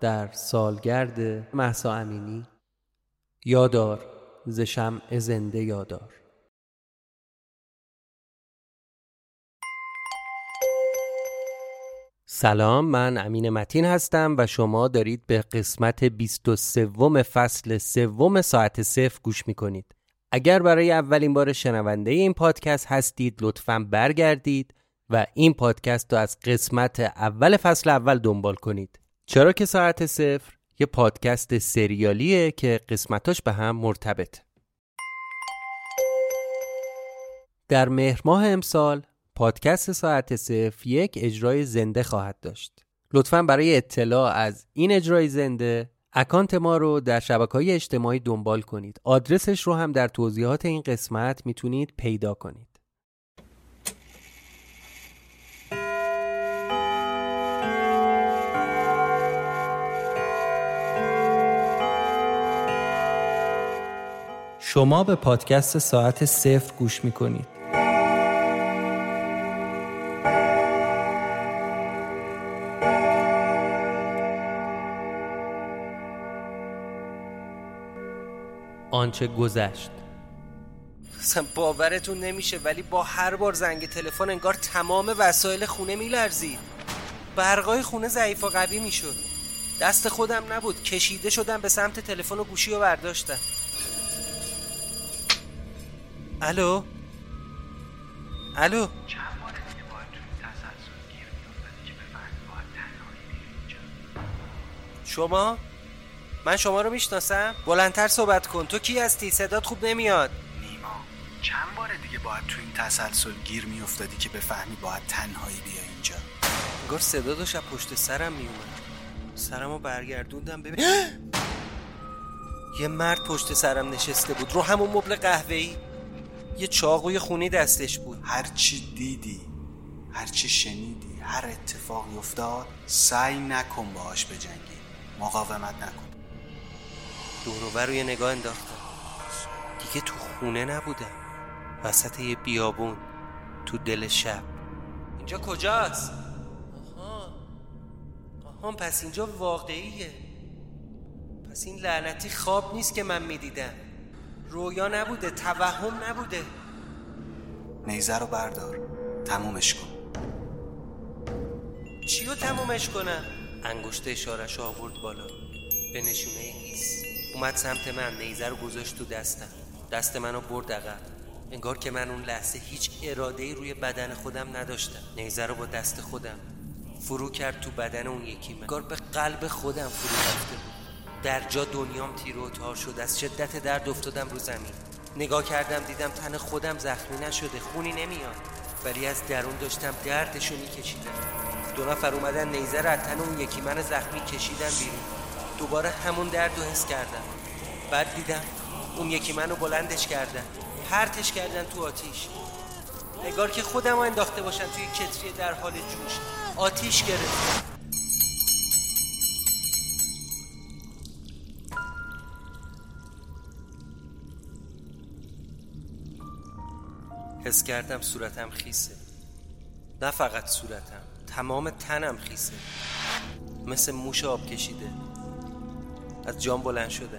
در سالگرد مهسا امینی. یادار ز شمع زنده یادار. سلام، من امین متین هستم و شما دارید به قسمت 23 فصل 3 ساعت صفر گوش میکنید. اگر برای اولین بار شنونده این پادکست هستید، لطفاً برگردید و این پادکست رو از قسمت اول فصل اول دنبال کنید، چرا که ساعت صفر یه پادکست سریالیه که قسمتاش به هم مرتبطه. در مهر ماه امسال پادکست ساعت صفر یک اجرای زنده خواهد داشت. لطفاً برای اطلاع از این اجرای زنده اکانت ما رو در شبکه‌های اجتماعی دنبال کنید. آدرسش رو هم در توضیحات این قسمت میتونید پیدا کنید. شما به پادکست ساعت صفر گوش میکنید. آنچه گذشت. اصلا باورتون نمیشه، ولی با هر بار زنگ تلفن انگار تمام وسایل خونه میلرزید. برقای خونه ضعیف و قوی میشد. دست خودم نبود، کشیده شدم به سمت تلفن و گوشی رو برداشتم. الو چند بار دیگه باید توی تسلسل گیر میافتید که به مرگ باید تنهایی بیرید. شما من شما رو میشناسم؟ بلندتر صحبت کن. تو کی هستی؟ صدات خوب نمیاد. نیما، چند بار دیگه باید تو این تسلسل گیر میافتادی که بفهمی باید تنهایی بیای اینجا. انگار صدا داشت پشت سرم میومد. سرمو برگردوندم ببین یه مرد پشت سرم نشسته بود رو همون مبل قهوه‌ای. یه چاقوی خونی دستش بود. هر چی دیدی، هر چی شنیدی، هر اتفاقی افتاد، سعی نکن باهاش بجنگی، مقاومت نکن. دور و بر رو یه نگاه انداختم. دیگه تو خونه نبودم، وسط یه بیابون، تو دل شب. اینجا کجاست؟ آها، پس اینجا واقعیه. پس این لعنتی خواب نیست که من میدیدم. رویا نبوده، توهم نبوده. نیزه رو بردار، تمومش کن. چی رو تمومش کنم؟ انگشت اشارش رو آورد بالا به نشونه ایس. اومد سمت من، نیزه رو گذاشت تو دستم، دست منو برد عقب. انگار که من اون لحظه هیچ اراده‌ای روی بدن خودم نداشتم. نیزه رو با دست خودم فرو کرد تو بدن اون یکی. من انگار به قلب خودم فرو رفته بود. در جا دنیام تیر و تار شد. از شدت درد افتادم رو زمین. نگاه کردم دیدم تن خودم زخمی نشده، خونی نمیاد، ولی از درون داشتم دردشو میکشیدم. دو نفر اومدن نیزه رو از تن اون یکی من زخمی کشیدن بیرون. دوباره همون درد رو حس کردم. بعد دیدم اون یکی منو بلندش کردن، پرتش کردن تو آتیش. نگار که خودم رو انداخته باشن توی کتری در حال جوش. آتیش گرفت. حس کردم صورتم خیسه. نه فقط صورتم، تمام تنم خیسه، مثل موش آب کشیده. از جام بلند شده.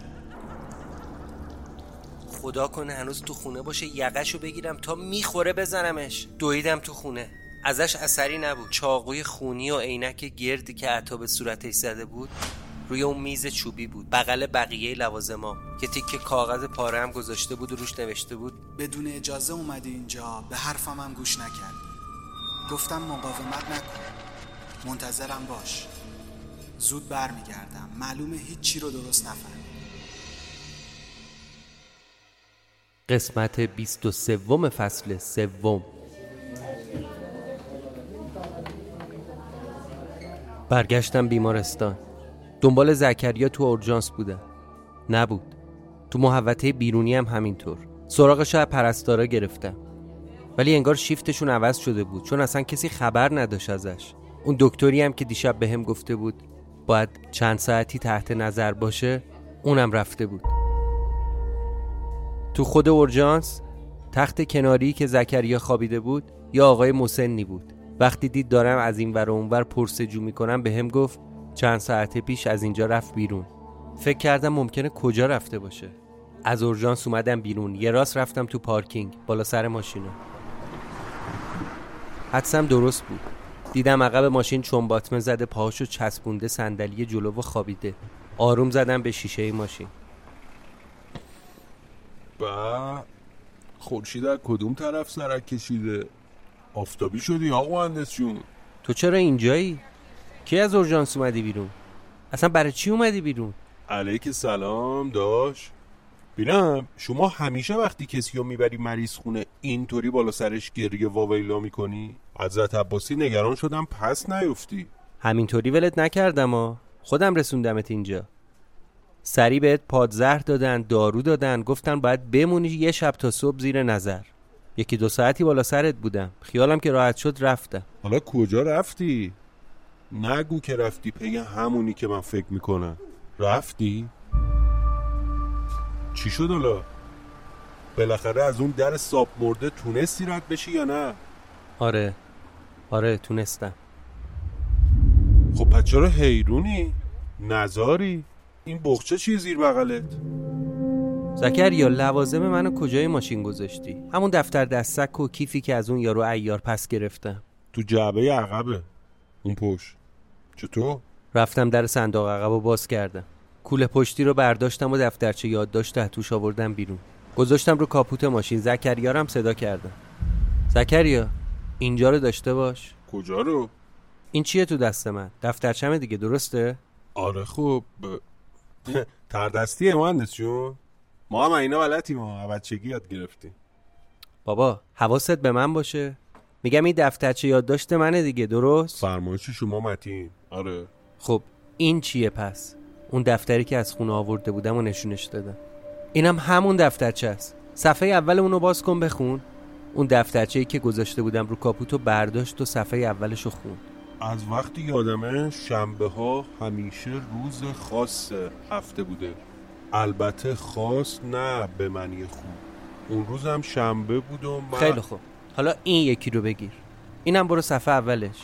خدا کنه هنوز تو خونه باشه. یقه‌شو بگیرم تا میخوره بزنمش. دویدم تو خونه، ازش اثری نبود. چاقوی خونی و عینک گردی که عطا به صورتش زده بود روی اون میز چوبی بود، بغل بقیه لوازم‌ها. یه تیکه کاغذ پاره هم گذاشته بود و روش نوشته بود: بدون اجازه اومدی اینجا، به حرفم هم گوش نکردی. گفتم مقاومت نکن، منتظرم باش، زود برمیگردم. معلومه هیچی رو درست نفهمی. قسمت 23 فصل 3. برگشتم بیمارستان. دنبال زکریا تو اورژانس بودم. نبود. تو محوطه بیرونی هم همینطور. سراغش از پرستارا گرفتم، ولی انگار شیفتشون عوض شده بود، چون اصلا کسی خبر نداشت ازش. اون دکتری هم که دیشب بهم گفته بود باید چند ساعتی تحت نظر باشه، اونم رفته بود. تو خود اورژانس تخت کناری که زکریا خوابیده بود یا آقای مسنی بود. وقتی دید دارم از این ور و اون ور پرسجو میکنم بهم گفت چند ساعت پیش از اینجا رفت بیرون. فکر کردم ممکنه کجا رفته باشه. از اورژانس اومدم بیرون، یه راست رفتم تو پارکینگ بالا سر ماشینا. حدسم درست بود. دیدم عقب ماشین چنباتمه زده، پاهاشو چسبونده صندلی جلو و خوابیده. آروم زدم به شیشه ماشین. با خورشید از کدوم طرف سرک کشیده؟ آفتابی شدی آقا مهندس جون. تو چرا اینجایی؟ کی از اورژانس اومدی بیرون؟ اصلا برای چی اومدی بیرون؟ علیک سلام داش. ببینم شما همیشه وقتی کسی رو میبری مریض خونه اینطوری بالا سرش گریه واویلا میکنی؟ حضرت عباسی نگران شدم پس نیفتی. همینطوری ولت نکردم ها، خودم رسوندمت اینجا. سری بهت پادزهر دادن، دارو دادن، گفتن باید بمونی یه شب تا صبح زیر نظر. یکی دو ساعتی بالا سرت بودم، خیالم که راحت شد رفتم. حالا کجا رفتی؟ نگو که رفتی پی همونی که من فکر میکنم. رفتی؟ چی شد حالا؟ بالاخره از اون در ساب مرده تونستی رد بشی یا نه؟ آره تونستم. خب پس چرا حیرونی؟ نزاری؟ این بغچه چیه زیر بغلت؟ زکریا لوازم منو کجای ماشین گذاشتی؟ همون دفتر دستک و کیفی که از اون یارو عیار پس گرفتم. تو جعبه عقبه، اون پشت. چطور؟ رفتم در صندوق عقب و باز کردم. کوله پشتی رو برداشتم و دفترچه یادداشت توش آوردم بیرون. گذاشتم رو کاپوت ماشین. زکریا رو هم صدا کردم. زکریا اینجا رو داشته باش. کجا رو؟ این چیه تو دست من؟ دفترچه‌م دیگه درسته؟ آره. خب تردستی مهندس شو. ما هم اینا بلدیم، ما بچگی یاد گرفتیم. بابا حواست به من باشه. میگم این دفترچه یادداشت منه دیگه، درست؟ فرمایش شما متین. آره. خب این چیه پس؟ اون دفتری که از خونه آورده بودم و نشونش دادم. اینم همون دفترچه است. صفحه اول اونو باز کن بخون. اون دفترچه‌ای که گذاشته بودم رو کاپوتو برداشت و صفحه اولشو خوند. از وقتی یادمه شنبه‌ها همیشه روز خاص هفته بوده. البته خاص نه به معنی خوب. اون روزم شنبه بود و من... خیلی خوب. حالا این یکی رو بگیر. اینم برو صفحه اولش.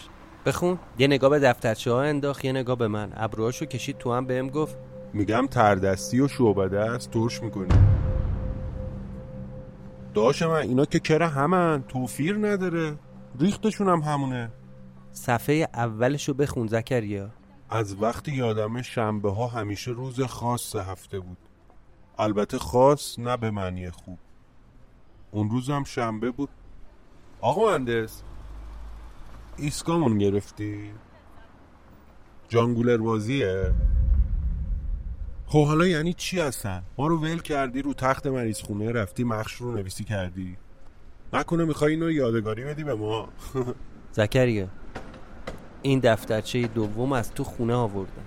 بخون. یه نگاه به دفترچه‌ها انداخت، یه نگاه به من. ابروهاشو کشید تو هم بهم گفت میگم تردستی و شعبده است، ترش می‌کنی. داش من اینا که کره همن، توفیر نداره، ریختشون هم همونه. صفحه اولشو بخون زکریا. از وقتی یادمه شنبه ها همیشه روز خاص هفته بود، البته خاص نه به معنی خوب. اون روز هم شنبه بود. آقا مهندس ایسکامون گرفتی؟ جانگولر بازیه؟ خب حالا یعنی چی هستن؟ ما رو ول کردی، رو تخت مریض خونه رفتی، مخش رو نویسی کردی، نکنه میخوای اینو یادگاری بدی به ما. زکریا این دفترچه دوم از تو خونه آوردم.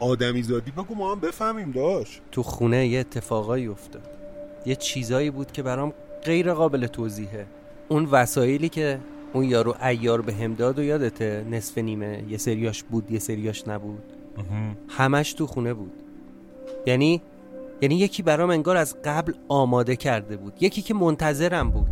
آدمی زادی بگو ما هم بفهمیم داش. تو خونه یه اتفاقایی افتاد، یه چیزایی بود که برام غیر قابل توضیحه. اون وسایلی که اون یارو عیار به هم داد و یادته؟ نصف نیمه، یه سریاش بود یه سریاش نبود. همش تو خونه بود. یعنی یکی برام انگار از قبل آماده کرده بود، یکی که منتظرم بود.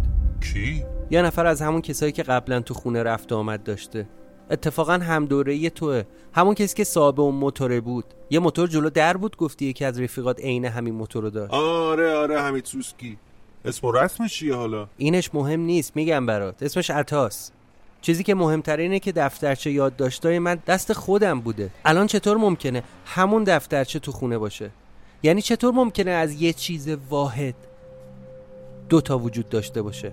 کی؟ یه نفر از همون کسایی که قبلا تو خونه رفت آمد داشته. اتفاقا هم دوره‌ای توه، همون کسی که صاحب اون موتور بود. یه موتور جلو در بود، گفتی یکی از رفیقات عین همین موتور رو داشت. آره همین سوسکی. اسم و رسمش چیه حالا؟ اینش مهم نیست، میگم برات. اسمش عطاس. چیزی که مهمتره اینه که دفترچه یادداشتای من دست خودم بوده. الان چطور ممکنه همون دفترچه تو خونه باشه؟ یعنی چطور ممکنه از یه چیز واحد دو تا وجود داشته باشه؟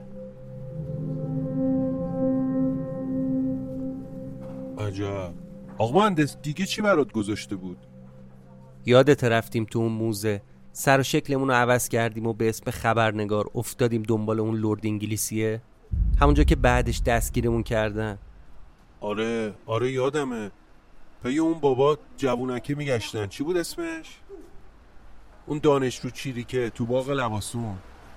عجب. آقا مهندس دیگه چی برات گذاشته بود؟ یادت رفتیم تو اون موزه سر و شکلمون رو عوض کردیم و به اسم خبرنگار افتادیم دنبال اون لرد انگلیسیه، همونجا که بعدش دستگیرمون کردن. آره یادمه. پی اون بابا جوونکه میگشتن، چی بود اسمش؟ اون دانشجو چیری که تو باغ لباسون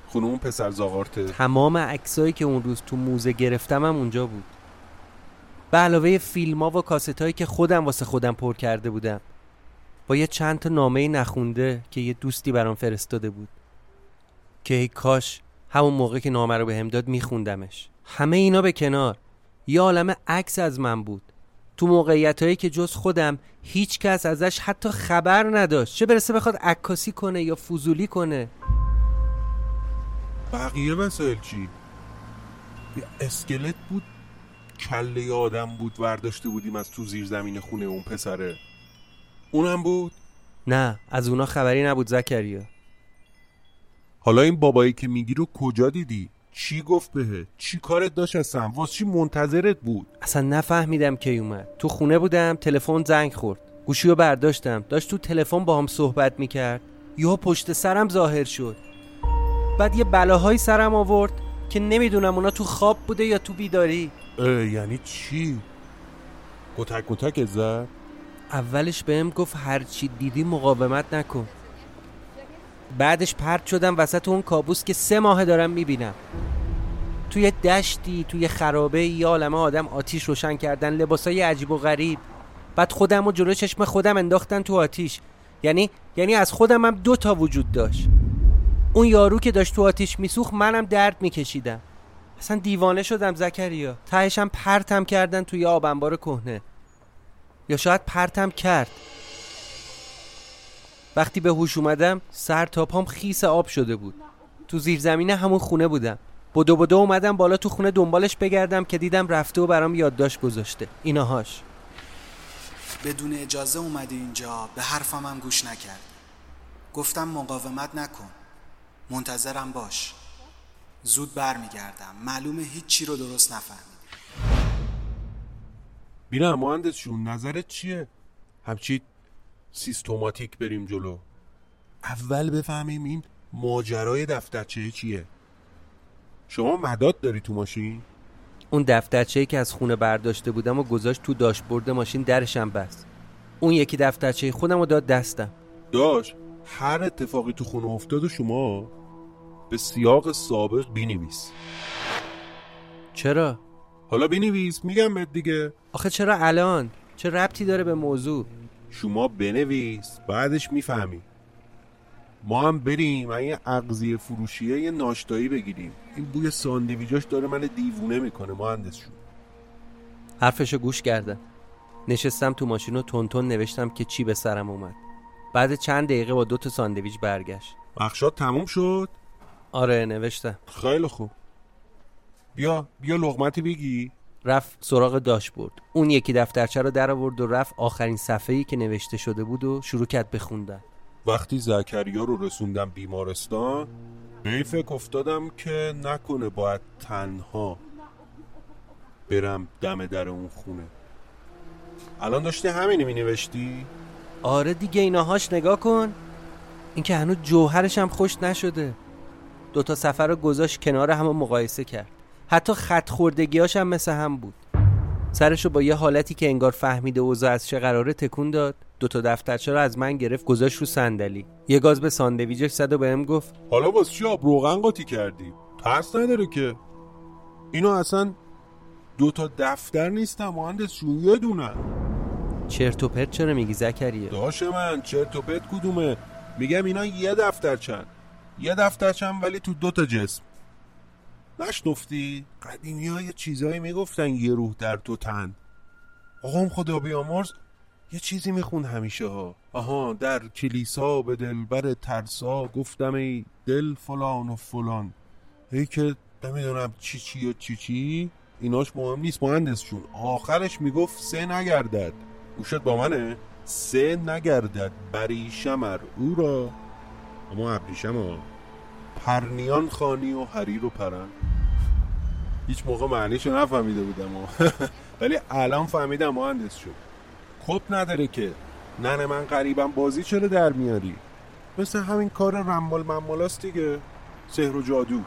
خونه اون پسر زاغارته. تمام عکسایی که اون روز تو موزه گرفتم هم اونجا بود، به علاوه فیلم‌ها و کاستایی که خودم واسه خودم پر کرده بودم، با یه چند تا نامه نخونده که یه دوستی برام فرستاده بود که ای کاش همون موقع که نامه رو بهم داد میخوندمش. همه اینا به کنار، یه عالمه عکس از من بود تو موقعیتایی که جز خودم هیچ کس ازش حتی خبر نداشت، چه برسه بخواد عکاسی کنه یا فضولی کنه. بقیه مسائل چی؟ یه اسکلت بود، کله آدم بود، ورداشته بودیم از تو زیر زمین خونه اون پسره. اونم بود؟ نه از اونا خبری نبود زکریا. حالا این بابایی که میگی رو کجا دیدی؟ چی گفت بهت؟ چی کارت داشت اصلا؟ واسه چی منتظرت بود؟ اصلا نفهمیدم کی اومد. تو خونه بودم تلفن زنگ خورد، گوشی رو برداشتم، داشت تو تلفن با هم صحبت میکرد، یهو پشت سرم ظاهر شد. بعد یه بلاهایی سرم آورد که نمیدونم اونا تو خواب بوده یا تو بیداری. یعنی چی؟ کتک کتک زد؟ اولش بهم گفت هرچی دیدی مقاومت نکن، بعدش پرت شدم وسط اون کابوس که 3 ماه دارم میبینم. توی دشتی توی خرابه یه عالمه آدم آتیش روشن کردن، لباسای عجیب و غریب، بعد خودم و جلو چشم خودم انداختن تو آتیش. یعنی از خودم هم 2 تا وجود داشت. اون یارو که داشت تو آتیش میسوخت، منم درد میکشیدم. اصلا دیوانه شدم زکریا. تهشم پرتم کردن توی آب انبار کهنه، یا شاید پرتم کرد. وقتی به هوش اومدم سر تا پام خیس آب شده بود. تو زیرزمینه همون خونه بودم. بدو اومدم بالا تو خونه دنبالش بگردم که دیدم رفته و برام یادداشت گذاشته. ایناهاش. بدون اجازه اومدی اینجا، به حرفم هم گوش نکرد. گفتم مقاومت نکن، منتظرم باش، زود بر میگردم. معلومه هیچ چی رو درست نفهمیدی. بینا مهندس شون نظرت چیه؟ همچی سیستماتیک بریم جلو. اول بفهمیم این ماجرای دفترچه چیه. شما مداد داری تو ماشین؟ اون دفترچه‌ای که از خونه برداشته بودم و گذاشت تو داشبورد ماشین، درشم بست. اون یکی دفترچه خودم رو داد دستم. داش هر اتفاقی تو خونه افتاد و شما به سیاق سابق بینویس. چرا؟ حالا بینویس، میگم بهت دیگه. آخه چرا الان؟ چه ربطی داره به موضوع؟ شما بنویس، بعدش میفهمی. ما هم بریم این اغذیه فروشیه یه ناشتایی بگیریم. این بوی ساندویجاش داره من دیوونه میکنه مهندس جون. حرفشو گوش کردم. نشستم تو ماشین و تونتون نوشتم که چی به سرم اومد. بعد چند دقیقه با 2 تا ساندویج برگشت. بخشات تموم شد؟ آره نوشتم. خیلی خوب. بیا لقمتی بگی. رفت سراغ داشبورد. اون یکی دفترچه رو در آورد و رفت آخرین صفحه‌ای که نوشته شده بود و شروع کرد به خوندن. وقتی زکریا رو رسوندم بیمارستان، به این فکر افتادم که نکنه باید تنها برم دم در اون خونه. الان داشتی همینی مینوشتی؟ آره دیگه، ایناهاش نگاه کن. این که هنوز جوهرش هم خوش نشده. 2 تا سفر رو گذاشت کنار هم و مقایسه کرد. حتی خط خوردگیاش هم مثل هم بود. سرشو با یه حالتی که انگار فهمیده اوضاع از چه قراره تکون داد. 2 تا دفترچه رو از من گرفت، گذاشت رو صندلی. یه گاز به ساندویجش زد و بهم گفت حالا باز چی آب روغن قاطی کردی؟ ترس نداره که؟ اینا اصلا 2 تا دفتر نیستن مهندس جون، یه دونه. چرت و پرت چرا میگی زکریا؟ داش من چرت و پرت کدومه؟ میگم اینا یه دفترچن ولی تو 2 تا جسم. نشنفتی؟ قدیمی‌ها یه چیزایی میگفتن، یه روح در 2 تن. آقام خدا بیامرز یه چیزی میخوند همیشه ها. آها، در کلیسا به دلبر ترسا گفتم ای دل فلان و فلان. هی که نمیدونم چی ایناش مهم نیست مهندس جون. آخرش میگفت 3 نگردد. گوشت با منه؟ 3 نگردد بریشم ار او را، اما ابریشم ها پرنیان خانی و حریر و پرن. هیچ موقع معنیشو نفهمیده بودم ولی الان فهمیدم مهندس جون. خب نداره که، ننه من قریبم بازی چرا در میاری؟ مثل همین کار رمال منمال هست دیگه، سحر و جادو.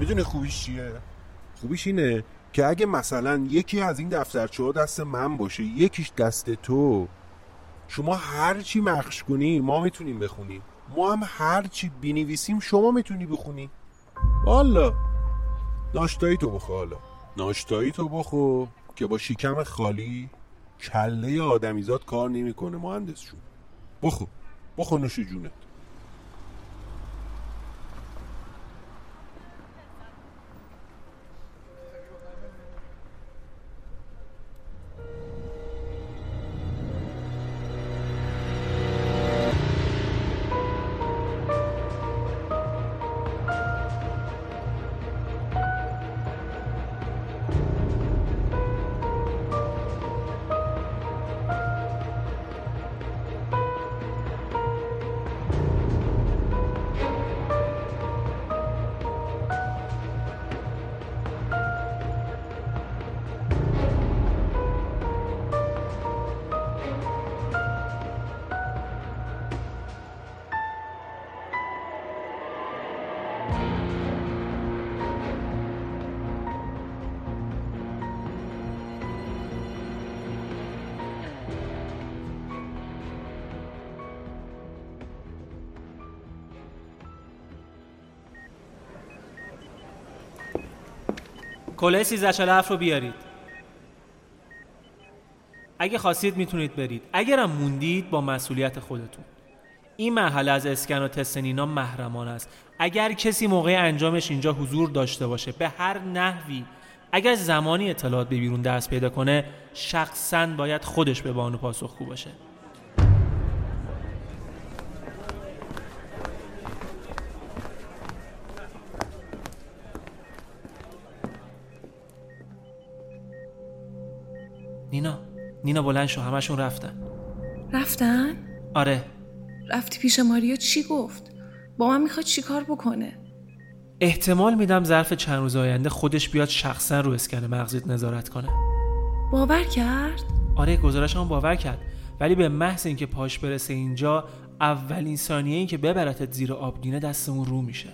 میدونی خوبیش چیه؟ خوبیش اینه که اگه مثلا یکی از این دفترچه ها دست من باشه، یکیش دست تو، شما هرچی مخش کنی ما میتونیم بخونیم، ما هم هرچی بینویسیم شما میتونی بخونی. والا ناشتایی تو بخو که با شکم خالی کله آدمیزاد کار نمیکنه مهندس جون. بخو نوش جونت. کلاه 1347 رو بیارید. اگه خواستید میتونید برید. اگرم موندید با مسئولیت خودتون. این مرحله از اسکن و تست نینا محرمانه است. اگر کسی موقع انجامش اینجا حضور داشته باشه به هر نحوی، اگر زمانی اطلاعات به بیرون دست پیدا کنه، شخصاً باید خودش به بانو پاسخگو باشه. نینا بلند شو، همشون رفتن؟ آره. رفتی پیش ماریا چی گفت؟ با من میخواد چی کار بکنه؟ احتمال میدم ظرف چند روز آینده خودش بیاد شخصا رو اسکن مغزیت نظارت کنه. باور کرد؟ آره، گزارشم باور کرد ولی به محض اینکه پاش برسه اینجا، اولین ثانیه این که ببرتت زیر آبگینه دستمون رو میشه.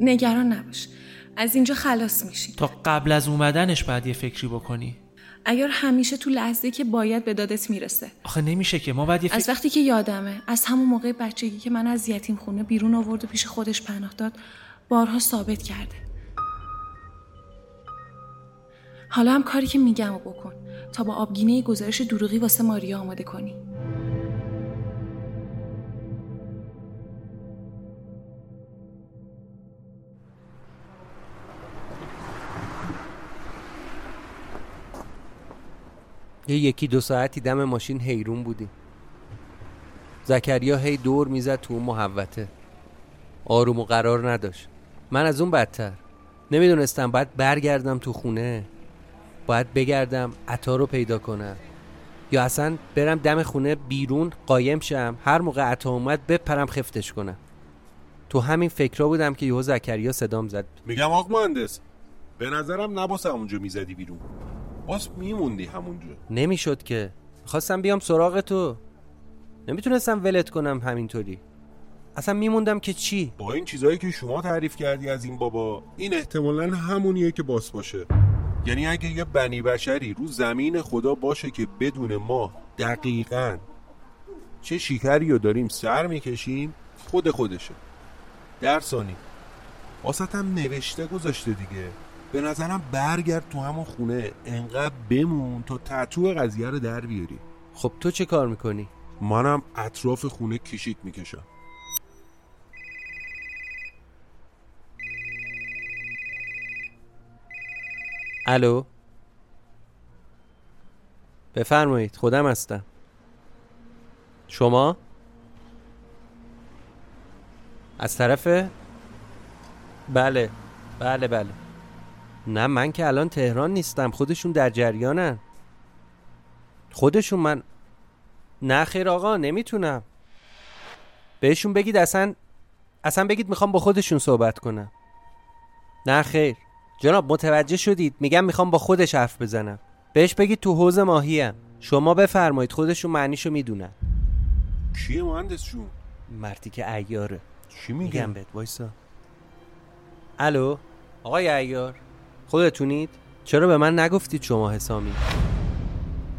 نگران نباش، از اینجا خلاص میشی. تا قبل از اومدنش باید یه فکری بکنی. اگر همیشه تو لحظه که باید به دادت میرسه. آخه نمیشه که، ما باید از وقتی که یادمه، از همون موقع بچگی که من از یتیم خونه بیرون آورد و پیش خودش پناه داد، بارها ثابت کرده. حالا هم کاری که میگم رو بکن تا با آبگینه گزارش دروغی واسه ماریا آماده کنی. یکی دو ساعتی دم ماشین حیرون بودیم. زکریا هی دور میزد تو اون محوطه، آروم و قرار نداشت. من از اون بدتر، نمیدونستم باید برگردم تو خونه، باید بگردم عطا رو پیدا کنم، یا اصلا برم دم خونه بیرون قایم شم، هر موقع عطا اومد بپرم خفتش کنم. تو همین فکرها بودم که یهو زکریا صدام زد. میگم آقا مهندس، به نظرم نباس همونجا میزدی بیرون، باز میموندی همونجا. نمیشد که، خواستم بیام سراغ تو، نمیتونستم ولت کنم همینطوری. اصلا میموندم که چی؟ با این چیزایی که شما تعریف کردی از این بابا، این احتمالاً همونیه که باس باشه. یعنی اگه یه بنی بشری رو زمین خدا باشه که بدون ما دقیقاً چه شیکری رو داریم سر میکشیم، خود خودشه. در ثانی واسطم نوشته گذاشته دیگه. به نظرم برگرد تو همون خونه، انقدر بمون تا تتو قضیه رو در بیاری. خب تو چه کار میکنی؟ منم اطراف خونه کشیک میکشم. الو، بفرمایید، خودم هستم. شما؟ از طرف؟ بله بله بله. نه من که الان تهران نیستم، خودشون در جریانن. خودشون من؟ نه خیر آقا، نمیتونم. بهشون بگید اصلا بگید میخوام با خودشون صحبت کنم. نه خیر جناب، متوجه شدید، میگم میخوام با خودش حرف بزنم. بهش بگید تو حوض ماهیم، شما بفرمایید، خودشون معنیشو میدونن. کیه مهندسشون؟ مردی که عیاره. چی میگم بهت؟ وایسا. الو آقای عیار، خودتونید؟ چرا به من نگفتید شما حسامی؟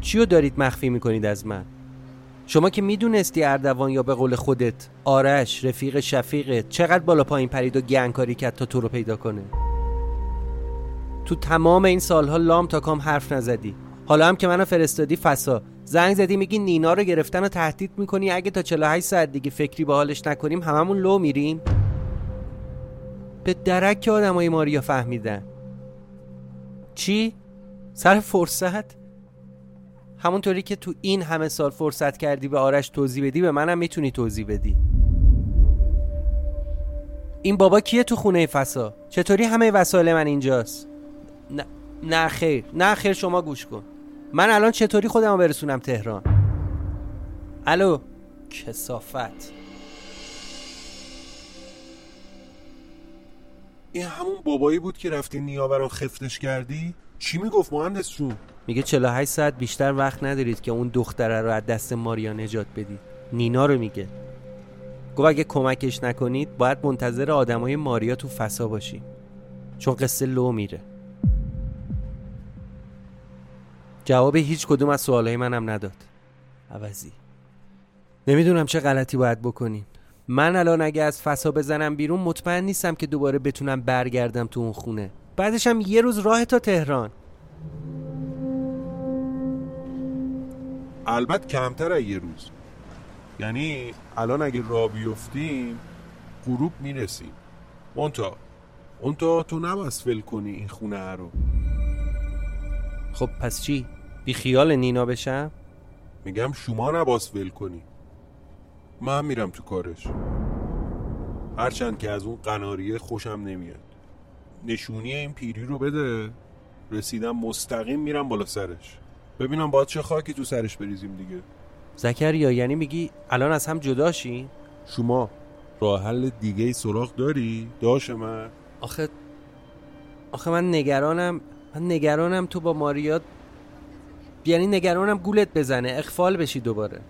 چیو دارید مخفی میکنید از من؟ شما که میدونستی اردوان، یا به قول خودت آرش، رفیق شفیقت، چقدر بالا پایین پرید و گنگکاری کرد تا تو رو پیدا کنه. تو تمام این سالها لام تا کام حرف نزدی، حالا هم که منو فرستادی فسا، زنگ زدی میگی نینا رو گرفتن و تهدید میکنی اگه تا 48 ساعت دیگه فکری به حالش نکنیم هممون لو میریم. به درک که آدمای ماریا فهمیدن. چی؟ سر فرصت؟ همونطوری که تو این همه سال فرصت کردی به آرش توضیح بدی، به منم میتونی توضیح بدی. این بابا کیه تو خونه فسا؟ چطوری همه وسایل من اینجاست؟ نه خیر نه خیر، شما گوش کن. من الان چطوری خودمو برسونم تهران؟ الو کثافت. این همون بابایی بود که رفتی نیاورو خفتش کردی؟ چی میگفت مهندس جون؟ میگه 48 ساعت بیشتر وقت ندارید که اون دختره رو از دست ماریا نجات بدید. نینا رو میگه. گفت اگه کمکش نکنید باید منتظر آدمای ماریا تو فسا باشی، چون قصه لو میره. جواب هیچ کدوم از سوالای منم نداد. عوضی نمیدونم چه غلطی باید بکنین. من الان اگه از فسا بزنم بیرون، مطمئن نیستم که دوباره بتونم برگردم تو اون خونه. بعدش هم یه روز راه تا تهران. البته کمتر از یه روز، یعنی الان اگه راه بیفتیم غروب میرسیم. اون تا تو نباید ول کنی این خونه رو. خب پس چی؟ بی خیال نینا بشم؟ میگم شما نباید ول کنی، من میرم تو کارش. هرچند که از اون قناریه خوشم نمیاد. نشونی این پیری رو بده، رسیدم مستقیم میرم بالا سرش، ببینم باید چه خاکی تو سرش بریزیم دیگه. زکریا یعنی میگی الان از هم جداشی؟ شما راه حل دیگه ای سراغ داری؟ داش من؟ آخه من نگرانم تو با ماریا یعنی نگرانم گولت بزنه اخفال بشی دوباره.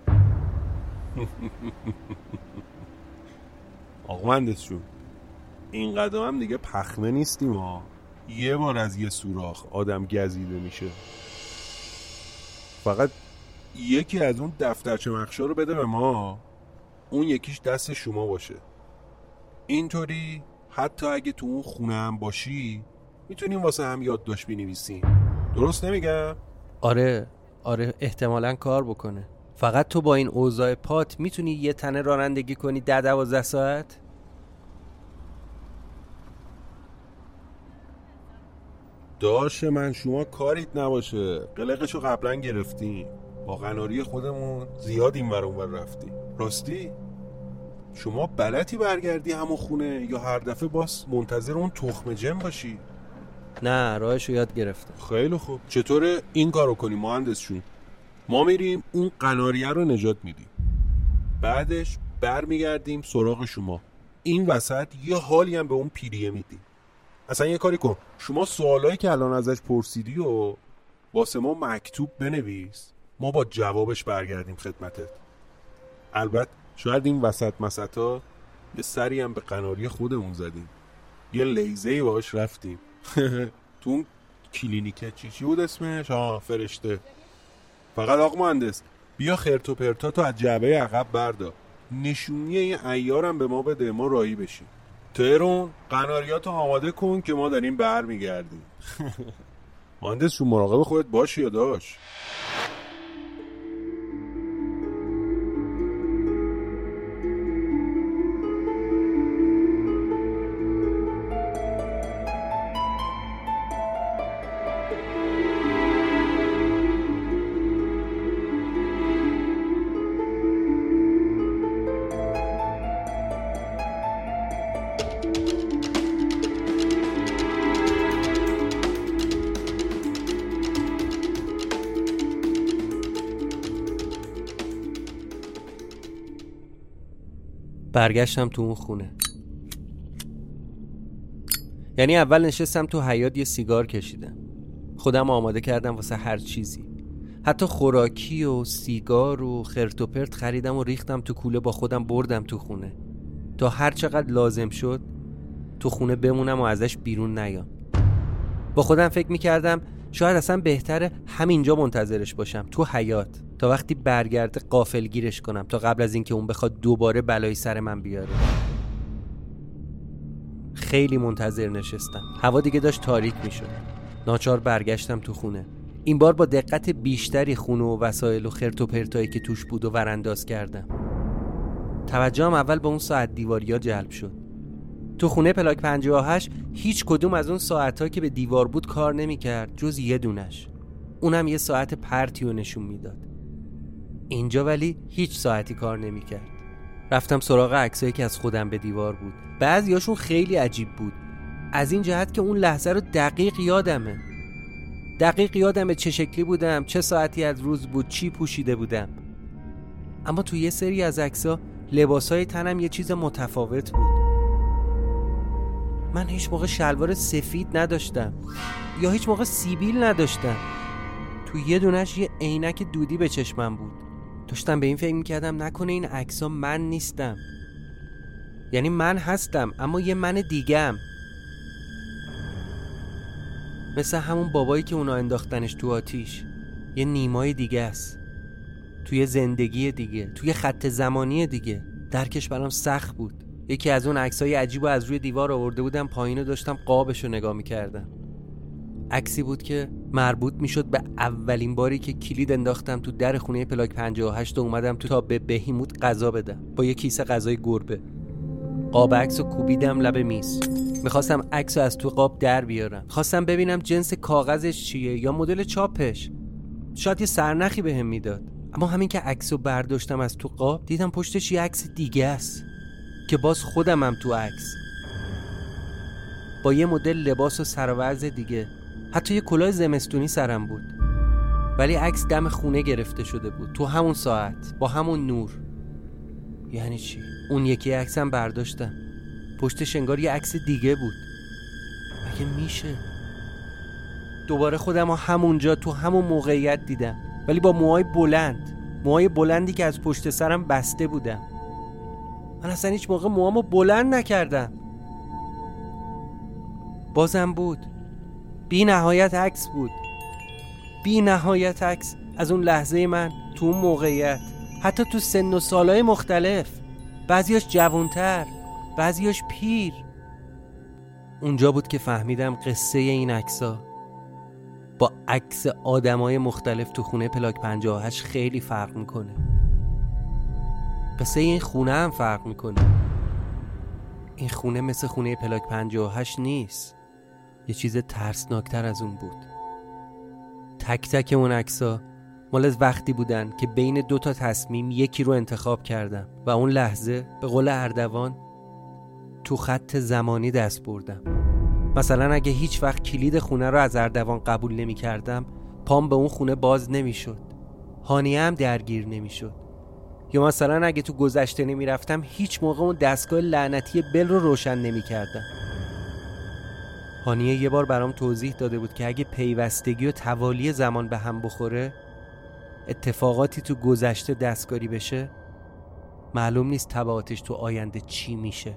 آقا مهندس جون، این قدم هم دیگه پخمه نیستیم ها. یه بار از یه سوراخ آدم گزیده میشه. فقط یکی از اون دفترچه مخشا رو بده به ما، اون یکیش دست شما باشه. اینطوری حتی اگه تو اون خونه هم باشی میتونیم واسه هم یادداشت بنویسیم. درست نمیگم؟ آره احتمالاً کار بکنه. فقط تو با این اوضاع پات میتونی یه تنه رانندگی کنی 10-12 ساعت؟ داشه من شما کاریت نباشه، قلقشو قبلا گرفتیم. با قناری خودمون زیاد این ور اون ور رفتی. راستی شما بلدی برگردی همون خونه یا هر دفعه باز منتظر اون تخم جن باشی؟ نه، راهشو یاد گرفتم. خیلی خوب، چطوره این کارو کنی مهندسشون؟ ما میریم اون قناریه رو نجات میدیم، بعدش برمیگردیم سراغ شما. این وسط یه حالی هم به اون پیریه میدیم. اصلا یه کاری کن، شما سوالایی که الان ازش پرسیدی و واسه ما مکتوب بنویس، ما با جوابش برگردیم خدمتت. البته شاید این وسط مسطا یه سری هم به قناری خودمون زدیم، یه لیزهی باش رفتیم تو اون کلینیکه چی بود اسمش؟ فرشته. فقط آقا مهندس بیا خرت و پرتا تو از جعبه عقب بردا، نشونی این عیارم به ما بده، ما راهی بشیم. تهرون قناریاتو آماده کن که ما داریم برمیگردیم. مهندس شو مراقب خودت باش یاداش. برگشتم تو اون خونه. یعنی اول نشستم تو حیاط یه سیگار کشیدم. خودم آماده کردم واسه هر چیزی، حتی خوراکی و سیگار و خرت و پرت خریدم و ریختم تو کوله با خودم بردم تو خونه تا هر چقدر لازم شد تو خونه بمونم و ازش بیرون نیام. با خودم فکر میکردم شاید اصلا بهتره همینجا منتظرش باشم تو حیاط تا وقتی برگرده غافلگیرش کنم، تا قبل از اینکه اون بخواد دوباره بلای سر من بیاره. خیلی منتظر نشستم. هوا دیگه داشت تاریک میشد. ناچار برگشتم تو خونه. این بار با دقت بیشتری خونه و وسایل و خرت و پرتایی که توش بود و ورانداز کردم. توجهم اول به اون ساعت دیواریا جلب شد. تو خونه پلاک 58 هیچ کدوم از اون ساعت‌ها که به دیوار بود کار نمی‌کرد جز یه دونش. اونم یه ساعت پرتی رو نشون میداد. اینجا ولی هیچ ساعتی کار نمی‌کرد. رفتم سراغ عکسایی که از خودم به دیوار بود. بعضیاشون خیلی عجیب بود. از این جهت که اون لحظه رو دقیق یادمه. دقیق یادمه چه شکلی بودم، چه ساعتی از روز بود، چی پوشیده بودم. اما تو یه سری از عکس‌ها لباسای تنم یه چیز متفاوت بود. من هیچ موقع شلوار سفید نداشتم یا هیچ موقع سیبیل نداشتم. تو یه دونش یه عینک دودی به چشمم بود. داشتم به این فکر میکردم نکنه این عکس‌ها من نیستم. یعنی من هستم اما یه من دیگه‌ام، مثل همون بابایی که اونا انداختنش تو آتیش. یه نیمای دیگه است، توی زندگی دیگه، توی خط زمانی دیگه. درکش برام سخت بود. یکی از اون عکسای عجیبو از روی دیوار آورده بودم پایین و داشتم قابشو نگاه میکردم. عکسی بود که مربوط میشد به اولین باری که کلید انداختم تو در خونه پلاک 58 و اومدم تو تا به بهیموت غذا بدم با یه کیسه غذای گربه. قاب عکسو کوبیدم لب میز. میخواستم عکسو از تو قاب در بیارم. خواستم ببینم جنس کاغذش چیه یا مدل چاپش. شاید یه سرنخی بهم میداد. اما همین که عکسو برداشتم از تو قاب دیدم پشتش یه عکس دیگه است. که باز خودمم تو عکس، با یه مدل لباس و سر و وضع دیگه. حتی یه کلاه زمستونی سرم بود. ولی عکس دم خونه گرفته شده بود تو همون ساعت با همون نور. یعنی چی؟ اون یکی عکسم برداشتم، پشتش انگار یه عکس دیگه بود. مگه میشه؟ دوباره خودم رو همونجا تو همون موقعیت دیدم، ولی با موهای بلندی که از پشت سرم بسته بودم. من اصلا هیچ موقع موهامو بلند نکردم. بازم بود، بی نهایت عکس بود از اون لحظه من تو اون موقعیت، حتی تو سن و سالهای مختلف، بعضیاش جوانتر، بعضیاش پیر. اونجا بود که فهمیدم قصه این عکس‌ها با عکس آدمای مختلف تو خونه پلاک 58 خیلی فرق میکنه. قصه این خونه هم فرق میکنه. این خونه مثل خونه پلاک 58 نیست، یه چیز ترسناکتر از اون بود. تک تک اون عکس‌ها مال از وقتی بودن که بین دو تا تصمیم یکی رو انتخاب کردم و اون لحظه به قول اردوان تو خط زمانی دست بردم. مثلا اگه هیچ وقت کلید خونه رو از اردوان قبول نمی کردم، پام به اون خونه باز نمی شد، هانیه هم درگیر نمی شد. یا مثلا اگه تو گذشته نمی رفتم، هیچ موقع اون دستگاه لعنتی بل رو روشن نمی کردم. هانیه یه بار برام توضیح داده بود که اگه پیوستگی و توالی زمان به هم بخوره، اتفاقاتی تو گذشته دستکاری بشه، معلوم نیست تبعاتش تو آینده چی میشه.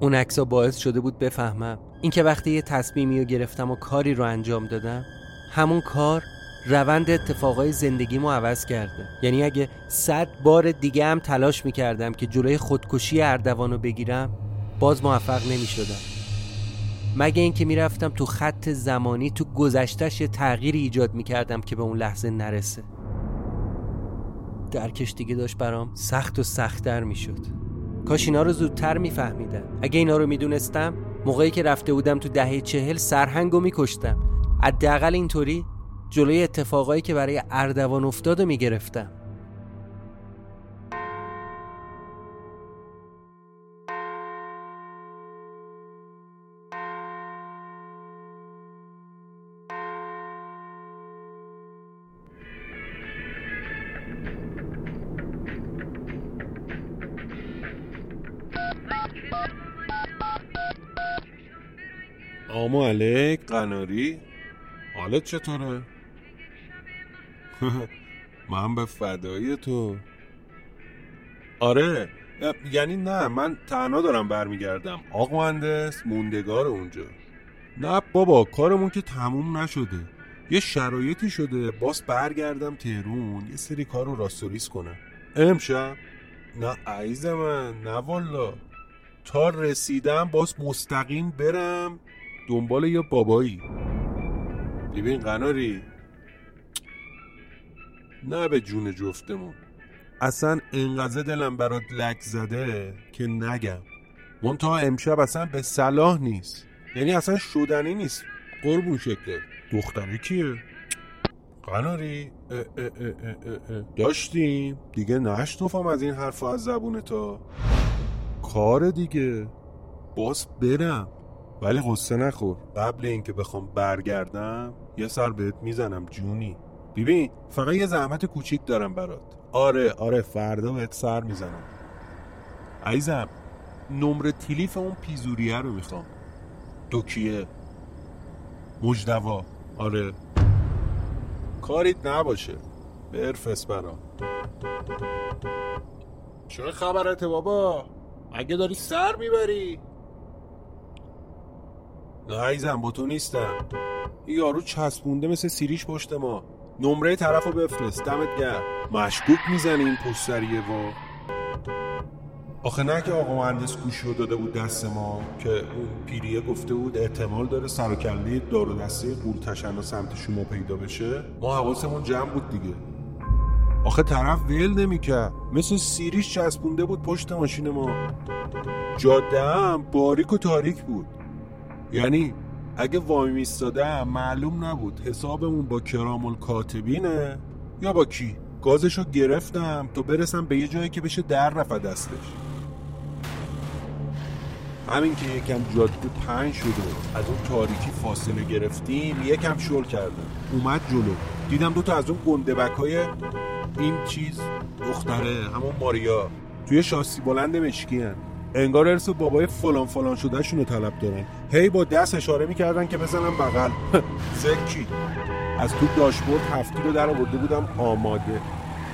اون عکس‌ها باعث شده بود بفهمم این که وقتی یه تصمیمی رو گرفتم و کاری رو انجام دادم، همون کار روند اتفاقای زندگیمو عوض کرده. یعنی اگه 100 بار دیگه هم تلاش میکردم که جلوی خودکشی اردوانو بگیرم، باز موفق نمیشدم، مگه این که میرفتم تو خط زمانی تو گذشتهش یه تغییری ایجاد میکردم که به اون لحظه نرسه. درکش دیگه داشت برام سخت و سخت‌تر میشد. کاش اینا رو زودتر میفهمیدم. اگه اینا رو میدونستم، موقعی که رفته بودم تو دهه 40 سرهنگو میکشتم. حداقل اینطوری جلوی اتفاقایی که برای اردوان افتادو میگرفتم. آما علیک قناری، حالت چطوره؟ من به فدای تو. آره، یعنی نه، من تنها دارم برمیگردم. آقا مهندس موندگار اونجا. نه بابا، کارمون که تموم نشده، یه شرایطی شده باز برگردم تهرون یه سری کار رو راستوریس کنم. امشب؟ نه عزیز من، نه والا، تا رسیدم باز مستقیم برم دنبال یه بابایی. ببین قناری، نه به جون جفتمون، اصلا انقدر دلم برات لک زده که نگم. منتها امشب اصلا به صلاح نیست، یعنی اصلا شدنی نیست. قربون شکلت. دختره کیه؟ قناری داشتیم دیگه، نشنفم از این حرف از زبونتا. کار دیگه، باز برم، ولی قصه نخور. قبل اینکه بخوام برگردم یه سر بهت میزنم جونی. ببین فقط یه زحمت کوچیک دارم برات. آره فردا بهت سر میزنم عزیزم. نمره تیلیف اون پیزوریه رو میخوام. تو کیه؟ مجدوا. آره، کاریت نباشه، برفس برام. چه خبرته بابا؟ اگه داری سر میبری؟ نه عزیزم، با تو نیستم. یارو چسبونده مثل سیریش پشت ما. نمره طرفو بفرست، دمت گرم. مشکوک میزنی این پشت سریه و آخه نه که آقا مهندس گوشی رو داده بود دست ما که اون پیریه گفته بود احتمال داره سر و کله دار و دسته قورتشنا سمت شما پیدا بشه. ما حواسمون جمع بود دیگه. آخه طرف ویل نمیکرد، مثل سیریش چسبونده بود پشت ماشین ما. جاده هم باریک و تاریک بود، یعنی اگه وای میستادم معلوم نبود حسابمون با کرام الکاتبینه یا با کی. گازشو گرفتم تا برسم به یه جایی که بشه در رفع دستش. همین که یکم جاده پنج شد و از اون تاریکی فاصله گرفتیم، یکم شل کردم، اومد جلو، دیدم دوتا از اون گندبک های این چیز دختره، همون ماریا، توی شاسی بلند مشکی هن. انگار ارث بابای فلان فلان شده شونو طلب دارن. هی با دست اشاره میکردن که بزنم بغل. زکی از تو داشبورد هفتی رو در آورده بودم آماده.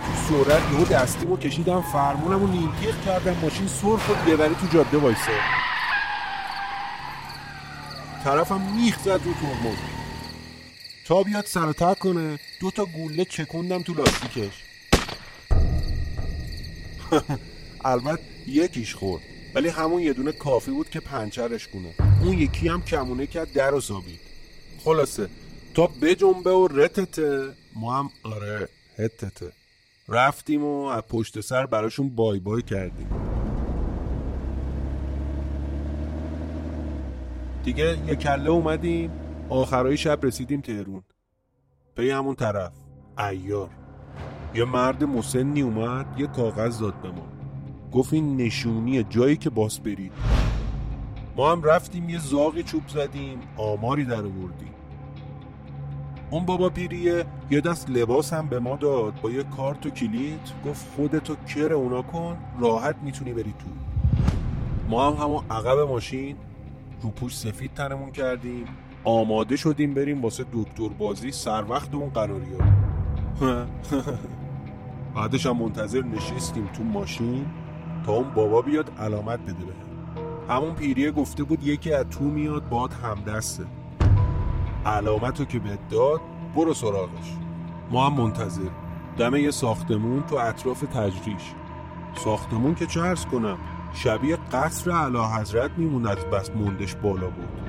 تو سرعت یهو دستیمو کشیدم فرمونمو نیمتیغ کردم ماشین سر خود ببری تو جاده وایسه. طرفم میخ زد رو ترمز. تا بیاد سر تا کنه دو تا گوله چکوندم تو لاستیکش. البته یکیش خورد ولی همون یه دونه کافی بود که پنچرش کنه. اون یکی هم کمونه کرد در و زابید. خلاصه تا بجنبه و رتته ما هم آره هتته رفتیم و از پشت سر براشون بای بای کردیم. دیگه یه کله اومدیم آخرهای شب رسیدیم تهرون. پی همون طرف عیار یه مرد مسنی اومد یه کاغذ داد به ما گفت این نشونیه جایی که باس برید. ما هم رفتیم یه زاغی چوب زدیم آماری در آوردیم. اون بابا پیریه یه دست لباس هم به ما داد با یه کارت و کلید گفت خودتو کر اونا کن راحت میتونی بری تو. ما هم همون عقب ماشین رو پوش سفید تنمون کردیم آماده شدیم بریم واسه دکتر بازی سر وقت اون قراریه. بعدش هم منتظر نشستیم تو ماشین تا اون بابا بیاد علامت بده به همون پیریه گفته بود یکی از تو میاد باهات همدسته. علامتو که بهت داد برو سراغش. ما هم منتظر دم یه ساختمون تو اطراف تجریش. ساختمون که چه عرض کنم شبیه قصر اعلیحضرت میموند بس موندش بالا بود.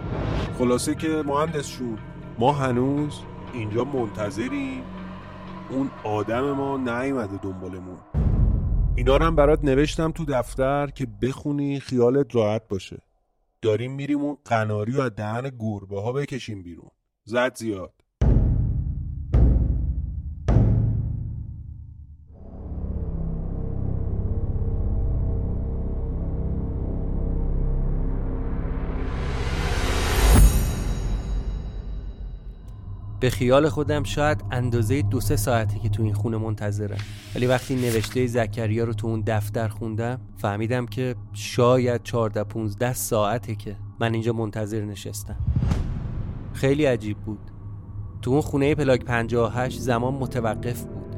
خلاصه که مهندس شد ما هنوز اینجا منتظریم. اون آدم ما نیومده دنبالمون. اینا رو هم برات نوشتم تو دفتر که بخونی خیالت راحت باشه. داریم میریم اون قناری و دهن گربه ها بکشیم بیرون. زد زیاد. به خیال خودم شاید اندازه 2-3 ساعته که تو این خونه منتظرم ولی وقتی نوشته زکریا رو تو اون دفتر خوندم فهمیدم که شاید 14-15 ساعته که من اینجا منتظر نشستم. خیلی عجیب بود. تو اون خونه پلاگ 58 زمان متوقف بود.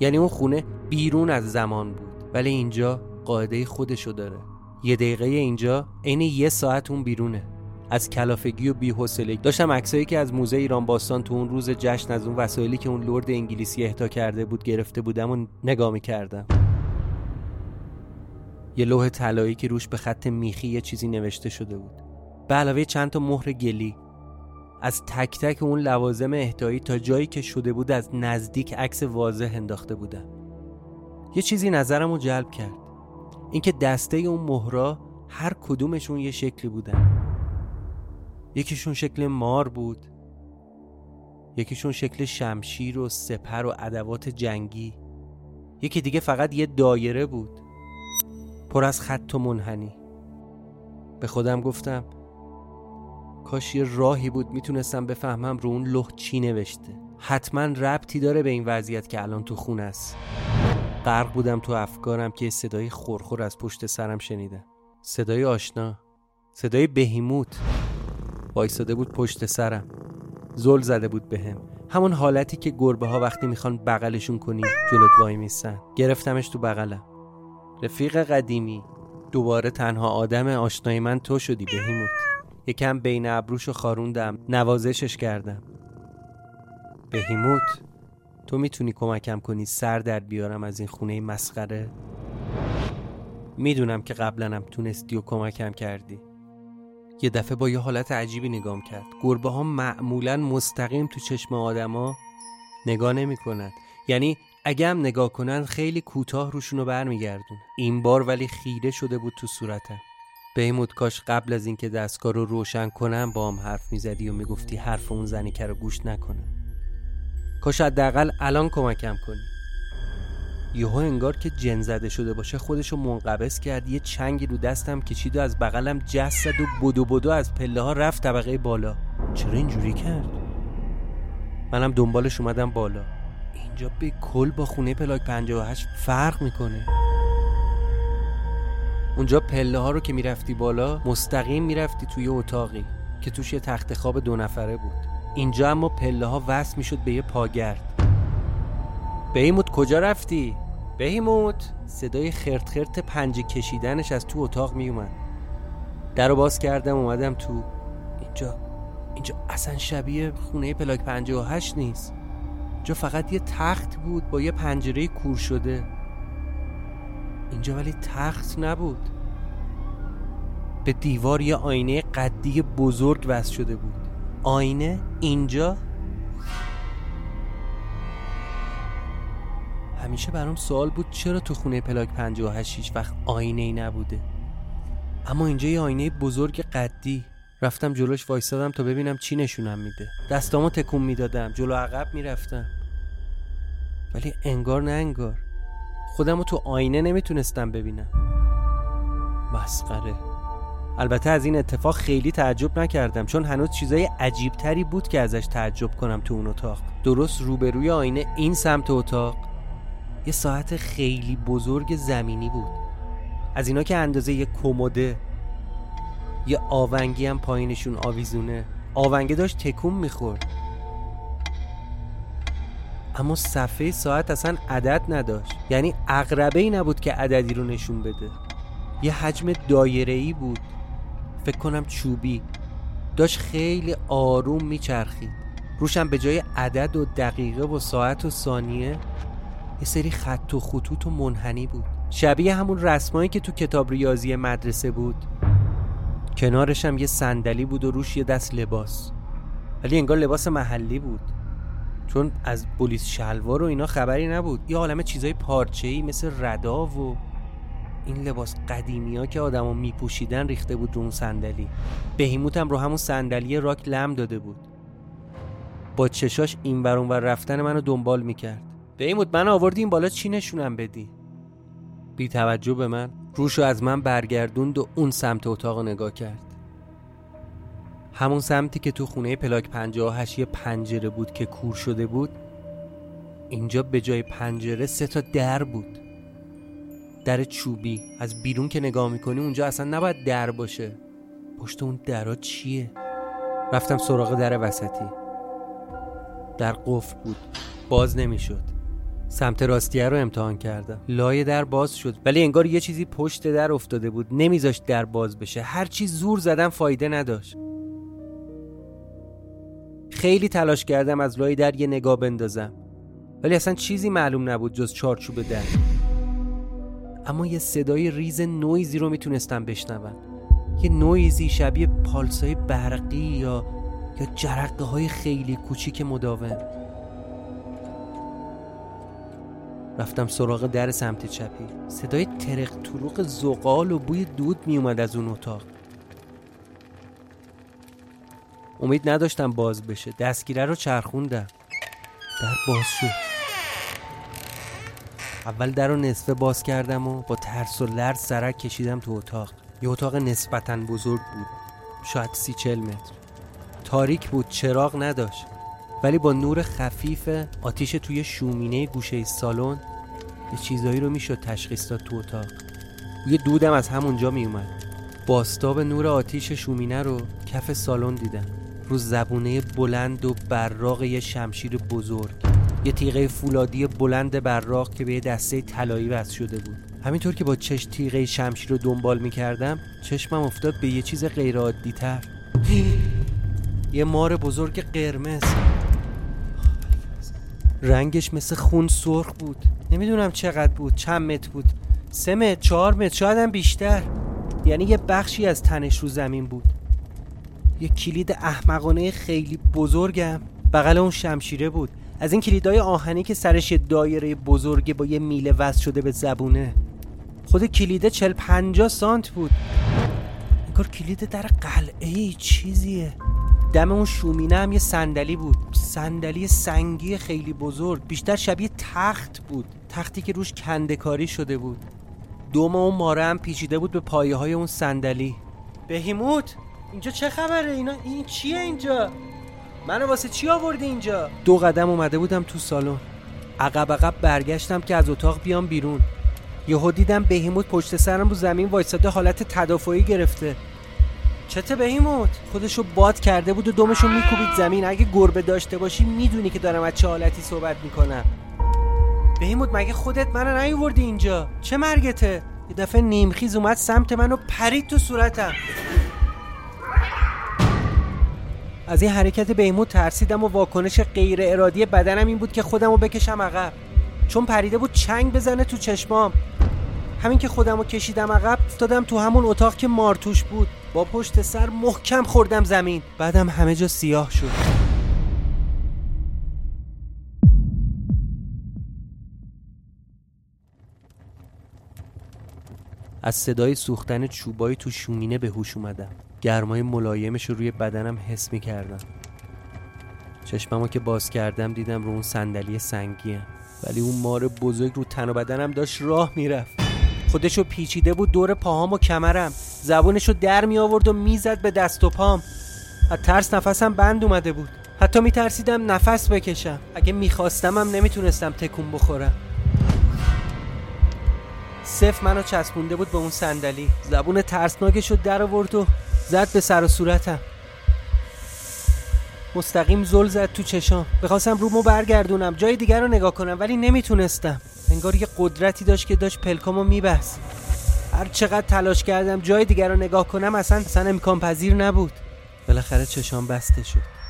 یعنی اون خونه بیرون از زمان بود ولی اینجا قاعده خودشو داره. 1 دقیقه اینجا عین 1 ساعت اون بیرونه. از کلافگی و بی‌حوصلگی داشتم عکسایی که از موزه ایران باستان تو اون روز جشن از اون وسایلی که اون لرد انگلیسی اهدا کرده بود گرفته بودم و نگاه می‌کردم. یه لوح طلایی که روش به خط میخی یه چیزی نوشته شده بود به علاوه چند تا مهر گلی. از تک تک اون لوازم اهدایی تا جایی که شده بود از نزدیک عکس واضح انداخته بودم. یه چیزی نظرمو جلب کرد. اینکه دسته اون مهرا هر کدومشون یه شکلی بودن. یکیشون شکل مار بود، یکیشون شکل شمشیر و سپر و ادوات جنگی، یکی دیگه فقط یه دایره بود پر از خط و منحنی. به خودم گفتم کاش یه راهی بود میتونستم بفهمم رو اون لوح چی نوشته. حتما ربطی داره به این وضعیت که الان تو خونه است. غرق بودم تو افکارم که صدای خورخور از پشت سرم شنیدم. صدای آشنا، صدای بهیموت. وایساده بود پشت سرم. زل زده بود بهم. همون حالتی که گربه ها وقتی میخوان بغلشون کنی جلوت وای میسن. گرفتمش تو بغلم. رفیق قدیمی، دوباره تنها آدم آشنای من تو شدی بهیموت. یکم بین ابروشو خاروندم، نوازشش کردم. بهیموت، تو میتونی کمکم کنی سر در بیارم از این خونه مسخره؟ میدونم که قبلنم تونستی و کمکم کردی. یه دفعه با یه حالت عجیبی نگام کرد. گربه ها معمولاً مستقیم تو چشم آدما نگاه نمی کنن. یعنی اگه هم نگاه کنن خیلی کوتاه روشونو برمیگردون. این بار ولی خیره شده بود تو صورتم. بهیموت کاش قبل از اینکه دستگاه رو روشن کنم با هم حرف میزدی و میگفتی حرف اون زنی که رو گوش نکنه. کاش حداقل الان کمکم کنی. یهو انگار که جن زده شده باشه خودشو منقبض کرد. یه چنگی رو دستم کشید و از بغلم جست زد و بدو بدو از پله ها رفت طبقه بالا. چرا اینجوری کرد؟ منم دنبالش اومدم بالا. اینجا به کل با خونه پلاگ 58 فرق میکنه. اونجا پله ها رو که میرفتی بالا مستقیم میرفتی توی اتاقی که توش یه تخت خواب 2 نفره بود. اینجا اما پله ها وصل میشد به یه پاگرد. بهیموت کجا رفتی؟ بهیموت! صدای خرت خرت پنجه کشیدنش از تو اتاق میومد. درو باز کردم اومدم تو. اینجا اصلا شبیه خونه پلاک 58 نیست. اینجا فقط یه تخت بود با یه پنجره کور شده. اینجا ولی تخت نبود. به دیوار یه آینه قدی بزرگ وصل شده بود. آینه اینجا؟ همیشه برام سوال بود چرا تو خونه پلاک 58 هیچ وقت آینه‌ای نبوده. اما اینجا یه آینه بزرگ قدی. رفتم جلوش وایسادم تا ببینم چی نشونم میده. دستامو تکون میدادم، جلو عقب میرفتم، ولی انگار نه انگار خودمو تو آینه نمیتونستم ببینم. مسخره. البته از این اتفاق خیلی تعجب نکردم، چون هنوز چیزای عجیب تری بود که ازش تعجب کنم. تو اون اتاق درست روبروی آینه این سمت اتاق یه ساعت خیلی بزرگ زمینی بود، از اینا که اندازه یه کموده. یه آونگی هم پایینشون آویزونه. آونگه داشت تکون میخورد، اما صفحه ساعت اصلا عدد نداشت، یعنی عقربه‌ای نبود که عددی رو نشون بده. یه حجم دایره‌ای بود، فکر کنم چوبی، داشت خیلی آروم میچرخید. روشم به جای عدد و دقیقه و ساعت و ثانیه یه سری خط و خطوط و منحنی بود، شبیه همون رسمایی که تو کتاب ریاضی مدرسه بود. کنارش هم یه صندلی بود و روش یه دست لباس، ولی انگار لباس محلی بود، چون از پلیس شلوار و اینا خبری نبود. یه عالمه چیزای پارچه‌ای مثل ردا و این لباس قدیمی‌ها که آدمو میپوشیدن ریخته بود رو اون صندلی. بهیموت هم رو همون صندلی راک لم داده بود، با چشاش این ور اون ور رفتن منو دنبال میکرد. بهیموت، من آوردی این بالا، چی نشونم بدی؟ بی توجه به من روشو از من برگردوند و اون سمت اتاق نگاه کرد، همون سمتی که تو خونه پلاک 58 یه پنجره بود که کور شده بود. اینجا به جای پنجره 3 تا در بود، در چوبی. از بیرون که نگاه میکنی اونجا اصلا نباید در باشه. پشت اون درها چیه؟ رفتم سراغ در وسطی. در قفل بود، باز نمیشد. سمت راستیه رو امتحان کردم. لایه در باز شد، ولی انگار یه چیزی پشت در افتاده بود، نمیذاشت در باز بشه. هر چی زور زدم فایده نداشت. خیلی تلاش کردم از لایه در یه نگاه بندازم، ولی اصلا چیزی معلوم نبود جز چارچوب در. اما یه صدای ریز نویزی رو میتونستم بشنوم، یه نویزی شبیه پالسای برقی یا جرقه های خیلی کوچیک مداوم. رفتم سراغ در سمت چپی. صدای ترق تروق زغال و بوی دود می اومد از اون اتاق. امید نداشتم باز بشه، دستگیره رو چرخوندم، در باز شد. اول در رو نصفه باز کردم و با ترس و لرز سرک کشیدم تو اتاق. یه اتاق نسبتاً بزرگ بود، شاید 30-40 متر. تاریک بود، چراغ نداشت، ولی با نور خفیف آتیش توی شومینه گوشه سالن یه چیزایی رو میشد تشخیص داد تو اتاق. یه دودم از همونجا میومد. باستاب نور آتیش شومینه رو کف سالن دیدم، رو زبونه بلند و براق یه شمشیر بزرگ، یه تیغه فولادی بلند براق که به یه دسته طلایی وصل شده بود. همینطور که با چش تیغه شمشیر رو دنبال میکردم، چشمم افتاد به یه چیز غیرعادی‌تر. یه مار بزرگ قرمز، رنگش مثل خون سرخ بود. نمیدونم چقدر بود، چند متر بود، 3 متر، 4 متر، شاید هم بیشتر. یعنی یه بخشی از تنش رو زمین بود. یه کلید احمقانه خیلی بزرگم بغل اون شمشیره بود، از این کلیدهای آهنی که سرش یه دایره بزرگه با یه میله وصل شده به زبونه. خود کلیده 40-50 سانت بود. انگار کلید در قلعه چیزیه. دم اون شومینه هم یه صندلی بود، صندلی سنگی خیلی بزرگ، بیشتر شبیه تخت بود، تختی که روش کنده‌کاری شده بود. دوم اون ماره هم پیچیده بود به پایه های اون صندلی. بهیموت، اینجا چه خبره؟ این چیه اینجا؟ منو واسه چی آورده اینجا؟ 2 قدم اومده بودم تو سالن، عقب برگشتم که از اتاق بیام بیرون، یهو دیدم بهیموت پشت سرم رو زمین وایساده حالت تدافعی گرفته. چته بهیموت؟ خودشو باد کرده بود و دمشو میکوبید زمین. اگه گربه داشته باشی میدونی که دارم از چه حالتی صحبت میکنم. بهیموت مگه خودت منو نیاوردی اینجا؟ چه مرگته؟ یه دفعه نیمخیز اومد سمت من و پرید تو صورتم. از این حرکت بهیموت ترسیدم و واکنش غیر ارادی بدنم این بود که خودمو بکشم عقب، چون پریده بود چنگ بزنه تو چشمام. همین که خودمو کشیدم عقب افتادم تو همون اتاق که مارتوش بود. با پشت سر محکم خوردم زمین، بعدم همه جا سیاه شد. از صدای سوختن چوبایی تو شومینه به هوش اومدم. گرمای ملایمش رو روی بدنم حس می کردم. چشممو که باز کردم دیدم رو اون صندلی سنگیم، ولی اون مار بزرگ رو تن و بدنم داشت راه می رفت. خودشو پیچیده بود دور پاهام و کمرم، زبونشو در می آورد و می زد به دست و پام. از ترس نفسم بند اومده بود. حتی می ترسیدم نفس بکشم. اگه می خواستمم نمی تونستم تکون بخورم. صف منو چسبونده بود به اون صندلی. زبون ترسناکشو در آورد و زد به سر و صورتم. مستقیم زل زد تو چشام. بخواستم رومو برگردونم جای دیگر رو نگاه کنم، ولی نمیتونستم. انگار یه قدرتی داشت که داشت پلکامو میبست. هر چقدر تلاش کردم جای دیگر رو نگاه کنم اصلا امکان پذیر نبود. بالاخره چشام بسته شد.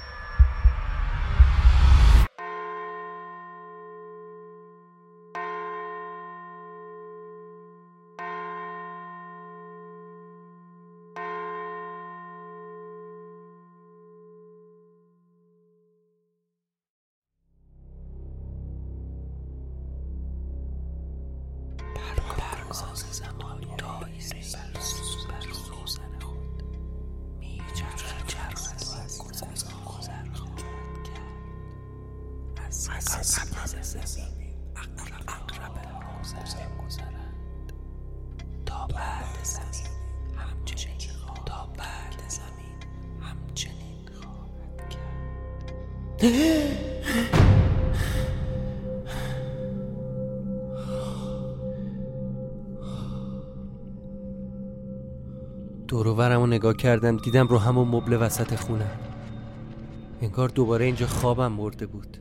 دوروبرم رو نگاه کردم، دیدم رو همون مبل وسط خونه. انگار دوباره اینجا خوابم برده بود.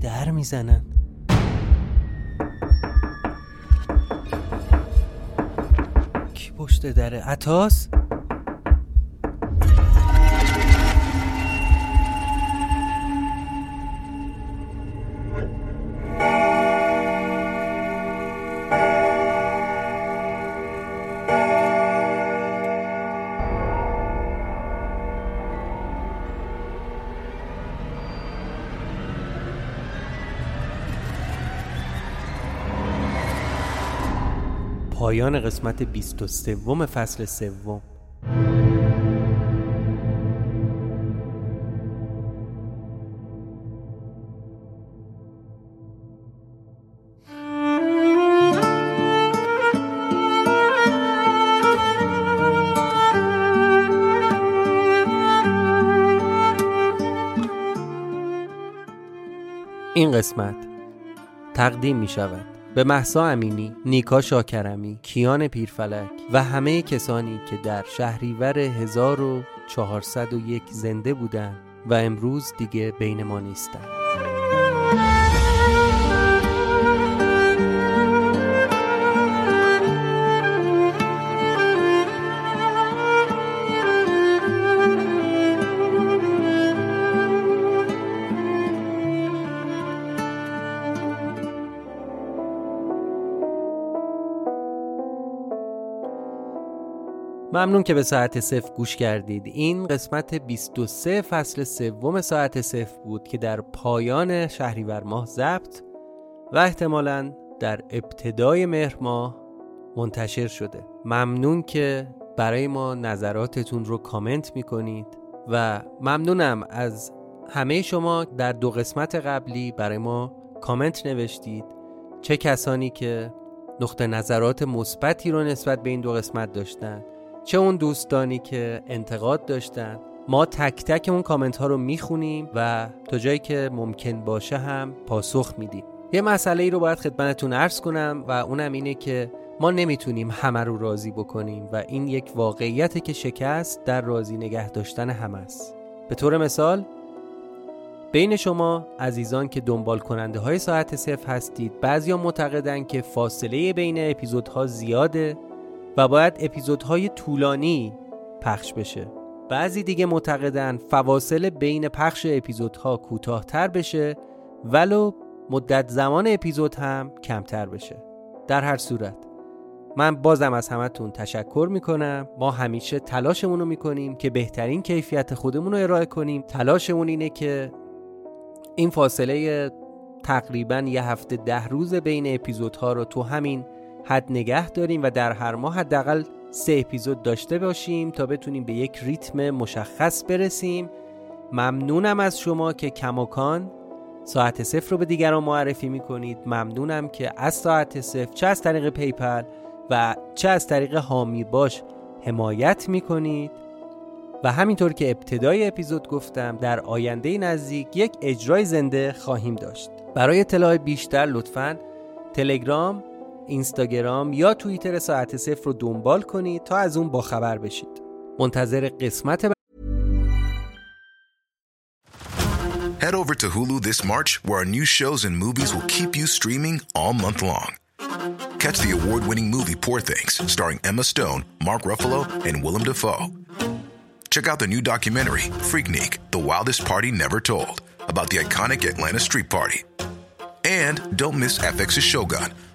در میزنن. کی پشت دره؟ عطاس؟ پایان قسمت 23 فصل 3. این قسمت تقدیم می شود به مهسا امینی، نیکا شاکرمی، کیان پیرفلک و همه کسانی که در شهریور 1401 زنده بودند و امروز دیگه بین ما نیستند. ممنون که به ساعت صفر گوش کردید. این قسمت 23 فصل 3 ساعت صفر بود که در پایان شهریور ماه ضبط و احتمالاً در ابتدای مهر ماه منتشر شده. ممنون که برای ما نظراتتون رو کامنت میکنید و ممنونم از همه شما. در 2 قسمت قبلی برای ما کامنت نوشتید، چه کسانی که نقطه نظرات مثبتی رو نسبت به این 2 قسمت داشتن، چه اون دوستانی که انتقاد داشتن. ما تک تک اون کامنت ها رو میخونیم و تا جایی که ممکن باشه هم پاسخ میدیم. یه مسئله‌ای رو باید خدمتتون عرض کنم و اونم اینه که ما نمیتونیم همه رو راضی بکنیم و این یک واقعیته که شکست در راضی نگه داشتن همه است. به طور مثال بین شما عزیزان که دنبال کننده های ساعت صفر هستید، بعضیا معتقدن که فاصله بین اپیزودها زیاده و باید اپیزودهای طولانی پخش بشه. بعضی دیگه معتقدن فواصل بین پخش اپیزودها کوتاه‌تر بشه ولو مدت زمان اپیزود هم کمتر بشه. در هر صورت من بازم از همتون تشکر میکنم. ما همیشه تلاشمون رو میکنیم که بهترین کیفیت خودمون رو ارائه کنیم. تلاشمون اینه که این فاصله تقریباً یه هفته 10 روز بین اپیزودها رو تو همین حد نگه داریم و در هر ماه حداقل 3 اپیزود داشته باشیم تا بتونیم به یک ریتم مشخص برسیم. ممنونم از شما که کماکان ساعت صفر رو به دیگران معرفی میکنید. ممنونم که از ساعت صفر چه از طریق پیپل و چه از طریق حامی باش حمایت میکنید. و همینطور که ابتدای اپیزود گفتم، در آینده نزدیک یک اجرای زنده خواهیم داشت. برای اطلاع بیشتر لطفاً تلگرام، اینستاگرام یا توییتر ساعت صفر رو دنبال کنید تا از اون باخبر بشید. منتظر قسمت Head over to Hulu this March, where our new shows and movies will keep you streaming all month long. Catch the award-winning movie Poor Things, starring Emma Stone, Mark Ruffalo, and Willem Dafoe. Check out the new documentary, Freaknik, The Wildest Party Never Told, about the iconic Atlanta street party. And don't miss FX's Shogun,